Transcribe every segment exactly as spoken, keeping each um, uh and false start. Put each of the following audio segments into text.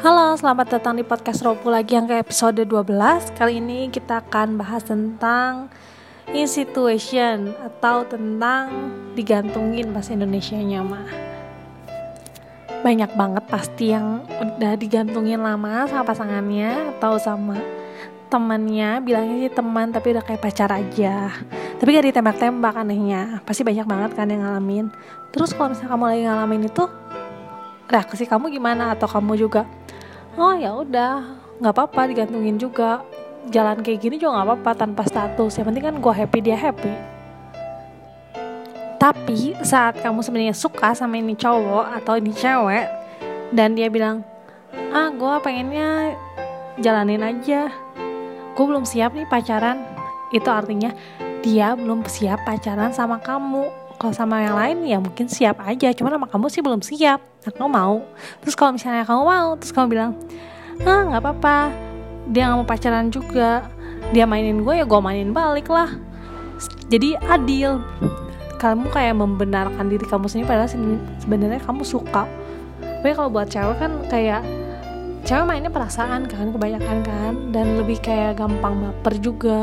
Halo, selamat datang di podcast Ropu lagi yang ke episode dua belas. Kali ini kita akan bahas tentang in situation atau tentang digantungin bahasa Indonesianya mah. Banyak banget pasti yang udah digantungin lama sama pasangannya atau sama temannya, bilangnya sih teman tapi udah kayak pacar aja. Tapi gak ditembak-tembak anehnya. Pasti banyak banget kan yang ngalamin. Terus kalau misalnya kamu lagi ngalamin itu, reaksi kamu gimana? Atau kamu juga, oh ya udah, nggak apa-apa digantungin juga. Jalan kayak gini juga nggak apa-apa tanpa status. Yang penting kan gue happy, dia happy. Tapi saat kamu sebenarnya suka sama ini cowok atau ini cewek dan dia bilang, ah gue pengennya jalanin aja, gue belum siap nih pacaran. Itu artinya dia belum siap pacaran sama kamu. Kalau sama yang lain ya mungkin siap aja, cuman sama kamu sih belum siap. Aku mau. Terus kalau misalnya kamu mau, terus kamu bilang, ah nggak apa-apa, dia nggak mau pacaran juga, dia mainin gue ya gue mainin balik lah. Jadi adil. Kamu kayak membenarkan diri kamu sendiri padahal sebenarnya kamu suka. Tapi kalau buat cewek kan kayak, cewek mainnya perasaan kan kebanyakan kan, dan lebih kayak gampang baper juga.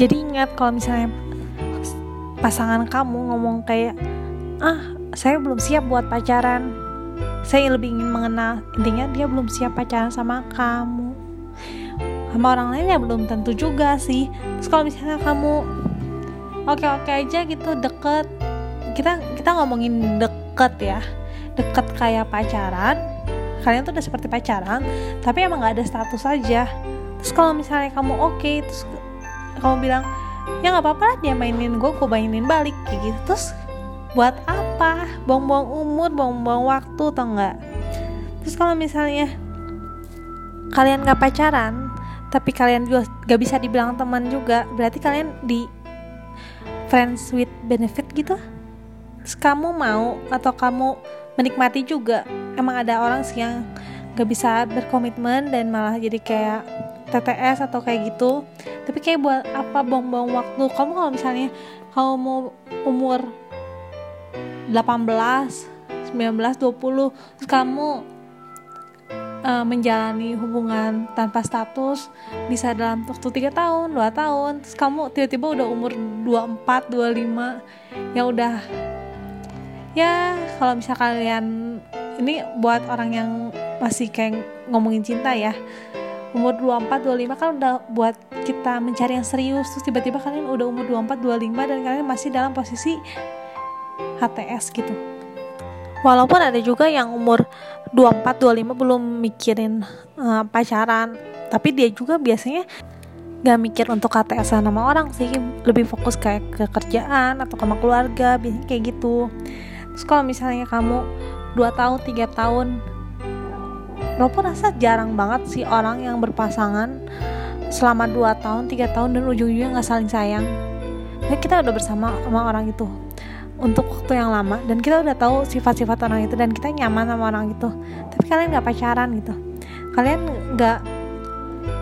Jadi ingat kalau misalnya pasangan kamu ngomong kayak, ah saya belum siap buat pacaran, saya lebih ingin mengenal, intinya dia belum siap pacaran sama kamu. Sama orang lain ya belum tentu juga sih. Terus kalau misalnya kamu oke-oke aja gitu deket, kita kita ngomongin deket ya, deket kayak pacaran, kalian tuh udah seperti pacaran tapi emang gak ada status aja. Terus kalau misalnya kamu oke, terus kamu bilang ya nggak apa-apa lah, dia mainin gue, gue mainin balik kayak gitu. Terus buat apa? Buang-buang umur, buang-buang waktu, tau nggak? Terus kalau misalnya kalian nggak pacaran, tapi kalian juga nggak bisa dibilang teman juga, berarti kalian di friends with benefit gitu. Terus kamu mau atau kamu menikmati juga? Emang ada orang sih yang nggak bisa berkomitmen dan malah jadi kayak T T S atau kayak gitu. Tapi kayak buat apa buang-buang waktu? Kamu kalau misalnya kamu mau umur delapan belas, sembilan belas, dua puluh, terus kamu uh, menjalani hubungan tanpa status bisa dalam waktu tiga tahun, dua tahun, terus kamu tiba-tiba udah umur dua puluh empat, dua puluh lima, ya udah. Ya kalau misalnya kalian, ini buat orang yang masih kayak ngomongin cinta ya, umur dua puluh empat, dua puluh lima kan udah buat kita mencari yang serius. Terus tiba-tiba kalian udah umur dua puluh empat, dua puluh lima dan kalian masih dalam posisi H T S gitu. Walaupun ada juga yang umur dua puluh empat, dua puluh lima belum mikirin uh, pacaran, tapi dia juga biasanya gak mikir untuk H T S-an sama orang sih, lebih fokus kayak ke kerjaan atau sama keluarga, biasanya kayak gitu. Terus kalau misalnya kamu dua tahun, tiga tahun, walaupun rasa jarang banget sih orang yang berpasangan selama dua tahun, tiga tahun dan ujung-ujungnya gak saling sayang. Nah, kita udah bersama sama orang itu untuk waktu yang lama dan kita udah tahu sifat-sifat orang itu dan kita nyaman sama orang itu, tapi kalian gak pacaran gitu. Kalian gak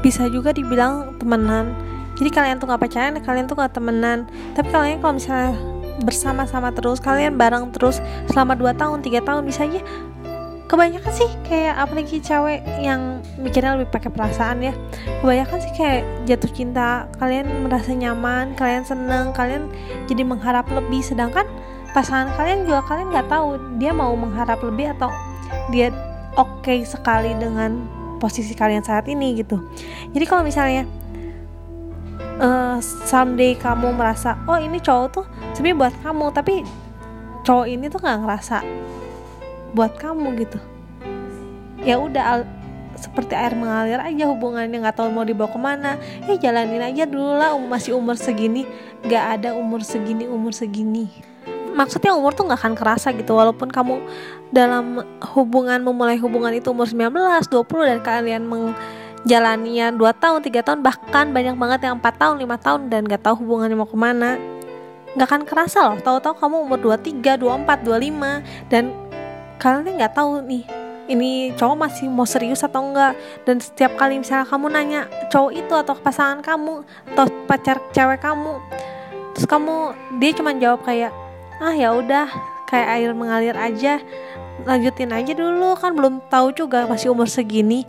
bisa juga dibilang temenan. Jadi kalian tuh gak pacaran, kalian tuh gak temenan, tapi kalian kalau misalnya bersama-sama terus, kalian bareng terus selama dua tahun, tiga tahun, bisa aja. Kebanyakan sih kayak, apalagi cewek yang mikirnya lebih pakai perasaan ya, kebanyakan sih kayak jatuh cinta, kalian merasa nyaman, kalian seneng, kalian jadi mengharap lebih, sedangkan pasangan kalian juga kalian nggak tahu dia mau mengharap lebih atau dia oke okay sekali dengan posisi kalian saat ini gitu. Jadi kalau misalnya uh, someday kamu merasa, oh ini cowok tuh sebenarnya buat kamu, tapi cowok ini tuh nggak ngerasa buat kamu gitu, ya udah al- seperti air mengalir aja hubungannya, nggak tahu mau dibawa kemana, ya jalanin aja dulu lah, masih umur segini. Nggak ada umur segini umur segini maksudnya umur tuh nggak akan kerasa gitu. Walaupun kamu dalam hubungan, memulai hubungan itu umur sembilan belas, dua puluh dan kalian menjalaninya dua tahun, tiga tahun, bahkan banyak banget yang empat tahun, lima tahun dan nggak tahu hubungannya mau kemana, nggak akan kerasa loh. Tahu-tahu kamu umur dua puluh tiga, dua puluh empat, dua puluh lima dan kalian nggak tahu nih ini cowok masih mau serius atau enggak. Dan setiap kali misalnya kamu nanya cowok itu atau pasangan kamu atau pacar cewek kamu, terus kamu, dia cuma jawab kayak, ah ya udah, kayak air mengalir aja, lanjutin aja dulu, kan belum tahu juga masih umur segini.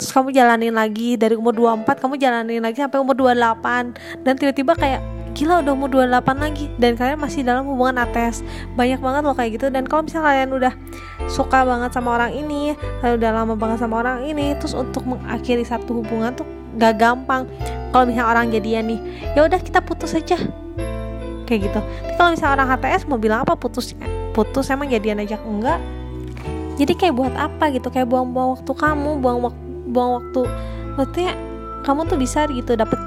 Terus kamu jalanin lagi dari umur dua puluh empat, kamu jalanin lagi sampai umur dua puluh delapan, dan tiba-tiba kayak gila udah umur dua puluh delapan lagi, dan kalian masih dalam hubungan ates. Banyak banget loh kayak gitu. Dan kalau misalnya kalian udah suka banget sama orang ini, kalian udah lama banget sama orang ini, terus untuk mengakhiri satu hubungan tuh gak gampang. Kalau misalnya orang jadian nih, ya udah kita putus aja, kayak gitu. Tapi kalau misalnya orang H T S mau bilang apa, putus putus emang jadian aja enggak. Jadi kayak buat apa gitu, kayak buang-buang waktu kamu, buang waktu buang waktu. Maksudnya kamu tuh bisa gitu dapet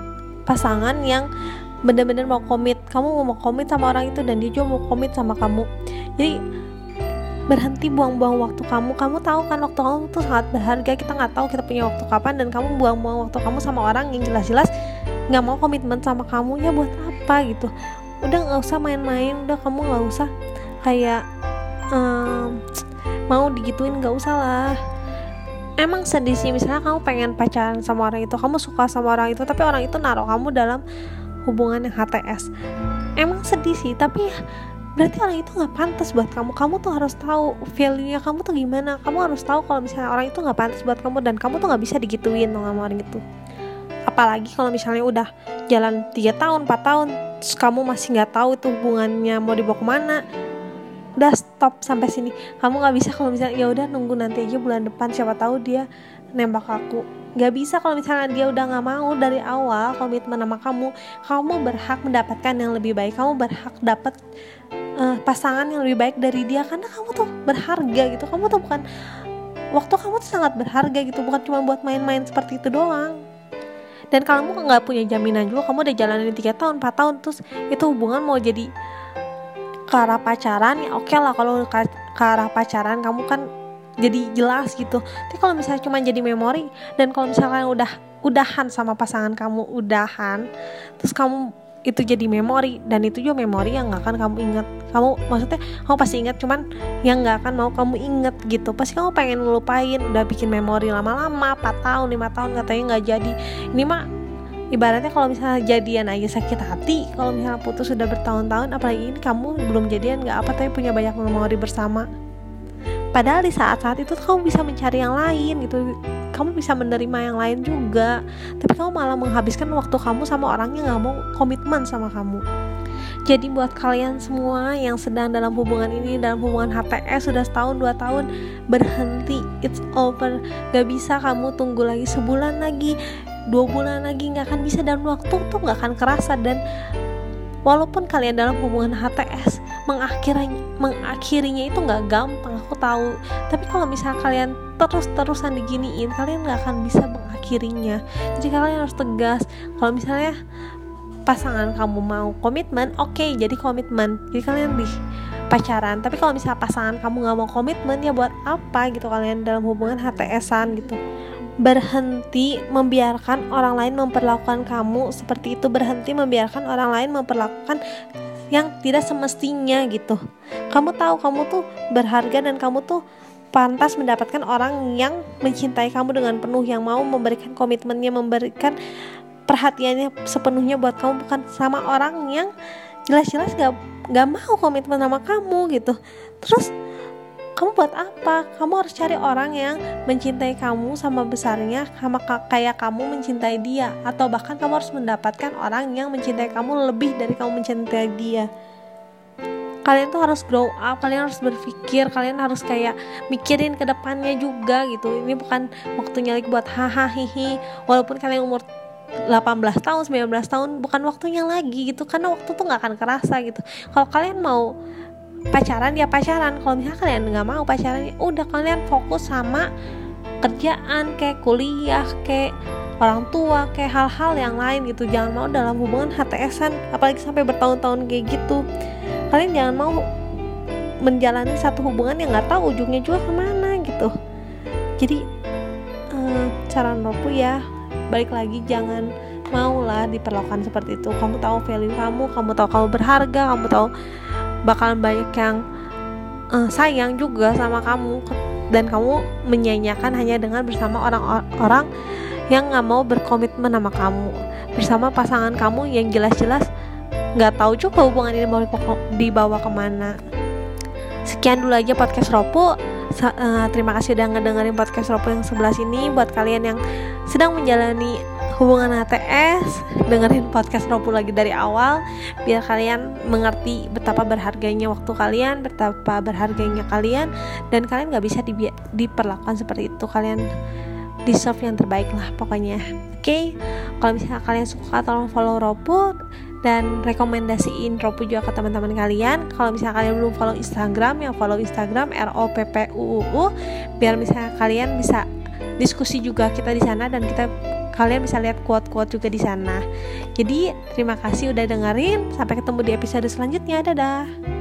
pasangan yang bener-bener mau komit, kamu mau komit sama orang itu dan dia juga mau komit sama kamu. Jadi berhenti buang-buang waktu kamu. Kamu tahu kan waktu kamu tuh sangat berharga. Kita nggak tahu kita punya waktu kapan, dan kamu buang-buang waktu kamu sama orang yang jelas-jelas nggak mau komitmen sama kamu. Ya buat apa gitu? Udah nggak usah main-main. Udah kamu nggak usah kayak um, mau digituin, nggak usah lah. Emang sedih sih misalnya kamu pengen pacaran sama orang itu, kamu suka sama orang itu, tapi orang itu naruh kamu dalam hubungan yang H T S. Emang sedih sih, tapi ya berarti orang itu nggak pantas buat kamu. Kamu tuh harus tahu value-nya kamu tuh gimana. Kamu harus tahu kalau misalnya orang itu nggak pantas buat kamu, dan kamu tuh nggak bisa digituin sama orang itu. Apalagi kalau misalnya udah jalan tiga tahun, empat tahun, terus kamu masih nggak tahu itu hubungannya mau dibawa kemana. Udah stop sampai sini. Kamu nggak bisa kalau misalnya ya udah nunggu nanti aja bulan depan, siapa tahu dia nembak aku. Nggak bisa kalau misalnya dia udah nggak mau dari awal komitmen sama kamu. Kamu berhak mendapatkan yang lebih baik. Kamu berhak dapat uh, pasangan yang lebih baik dari dia, karena kamu tuh berharga gitu. Kamu tuh bukan waktu kamu tuh sangat berharga gitu, bukan cuma buat main-main seperti itu doang. Dan kalau kamu nggak punya jaminan juga, kamu udah jalanin tiga tahun, empat tahun, terus itu hubungan mau jadi ke arah pacaran, ya oke okay lah kalau ke, ke arah pacaran kamu kan jadi jelas gitu. Tapi kalau misalnya cuma jadi memori, dan kalau misalnya udah udahan sama pasangan kamu, udahan, terus kamu itu jadi memori, dan itu juga memori yang nggak akan kamu ingat. Kamu maksudnya kamu pasti ingat, cuman yang nggak akan mau kamu ingat gitu. Pasti kamu pengen ngelupain. Udah bikin memori lama-lama, empat tahun, lima tahun katanya nggak jadi. Ini mah ibaratnya kalau misalnya jadian aja sakit hati, kalau misalnya putus sudah bertahun-tahun, apalagi ini kamu belum jadian nggak apa, tapi punya banyak memori bersama. Padahal di saat-saat itu kamu bisa mencari yang lain gitu, kamu bisa menerima yang lain juga, tapi kamu malah menghabiskan waktu kamu sama orang yang nggak mau komitmen sama kamu. Jadi buat kalian semua yang sedang dalam hubungan ini, dalam hubungan H T S sudah setahun, dua tahun, berhenti, it's over. Gak bisa kamu tunggu lagi sebulan lagi, dua bulan lagi, nggak akan bisa, dan waktu tuh nggak akan kerasa. Dan walaupun kalian dalam hubungan H T S, mengakhirinya mengakhirinya itu nggak gampang, aku tahu. Tapi kalau misalnya kalian terus-terusan diginiin, kalian nggak akan bisa mengakhirinya. Jadi kalian harus tegas. Kalau misalnya pasangan kamu mau komitmen, oke, okay, jadi komitmen. Jadi kalian di pacaran. Tapi kalau misalnya pasangan kamu nggak mau komitmen, ya buat apa gitu kalian dalam hubungan H T S-an gitu. Berhenti membiarkan orang lain memperlakukan kamu seperti itu. Berhenti membiarkan orang lain memperlakukan yang tidak semestinya gitu. Kamu tahu kamu tuh berharga, dan kamu tuh pantas mendapatkan orang yang mencintai kamu dengan penuh, yang mau memberikan komitmennya, memberikan perhatiannya sepenuhnya buat kamu, bukan sama orang yang jelas-jelas gak, gak mau komitmen sama kamu gitu. Terus kamu buat apa? Kamu harus cari orang yang mencintai kamu sama besarnya, sama kayak kamu mencintai dia, atau bahkan kamu harus mendapatkan orang yang mencintai kamu lebih dari kamu mencintai dia. Kalian tuh harus grow up, kalian harus berpikir, kalian harus kayak mikirin ke depannya juga gitu. Ini bukan waktunya lagi buat haha hihi. Walaupun kalian umur delapan belas tahun, sembilan belas tahun, bukan waktunya lagi gitu, karena waktu tuh nggak akan kerasa gitu. Kalau kalian mau pacaran ya pacaran, kalau misalnya kalian nggak mau pacaran, ya udah kalian fokus sama kerjaan, kayak kuliah, kayak orang tua, kayak hal-hal yang lain gitu. Jangan mau dalam hubungan H T S-an, apalagi sampai bertahun-tahun kayak gitu. Kalian jangan mau menjalani satu hubungan yang nggak tahu ujungnya juga kemana gitu. Jadi eh, saran aku ya, balik lagi, jangan maulah diperlakukan seperti itu. Kamu tahu value kamu, kamu tahu kamu berharga, kamu tahu bakalan banyak yang uh, sayang juga sama kamu, dan kamu menyia-nyiakan hanya dengan bersama orang-orang yang nggak mau berkomitmen sama kamu, bersama pasangan kamu yang jelas-jelas nggak tahu juga hubungan ini mau dibawa kemana. Sekian dulu aja podcast Ropu. uh, terima kasih udah ngedengerin podcast Ropo yang sebelah sini. Buat kalian yang sedang menjalani hubungan H T S, dengerin podcast Ropo lagi dari awal biar kalian mengerti betapa berharganya waktu kalian, betapa berharganya kalian, dan kalian gak bisa dibi- diperlakukan seperti itu. Kalian deserve yang terbaik lah pokoknya. Oke, okay? Kalau misalnya kalian suka, tolong follow Ropo dan rekomendasiin Ropo juga ke teman-teman kalian. Kalau misalnya kalian belum follow Instagram, yang follow Instagram R O P P U U U, biar misalnya kalian bisa diskusi juga kita di sana, dan kita kalian bisa lihat quote-quote juga di sana. Jadi terima kasih udah dengerin, sampai ketemu di episode selanjutnya. Dadah.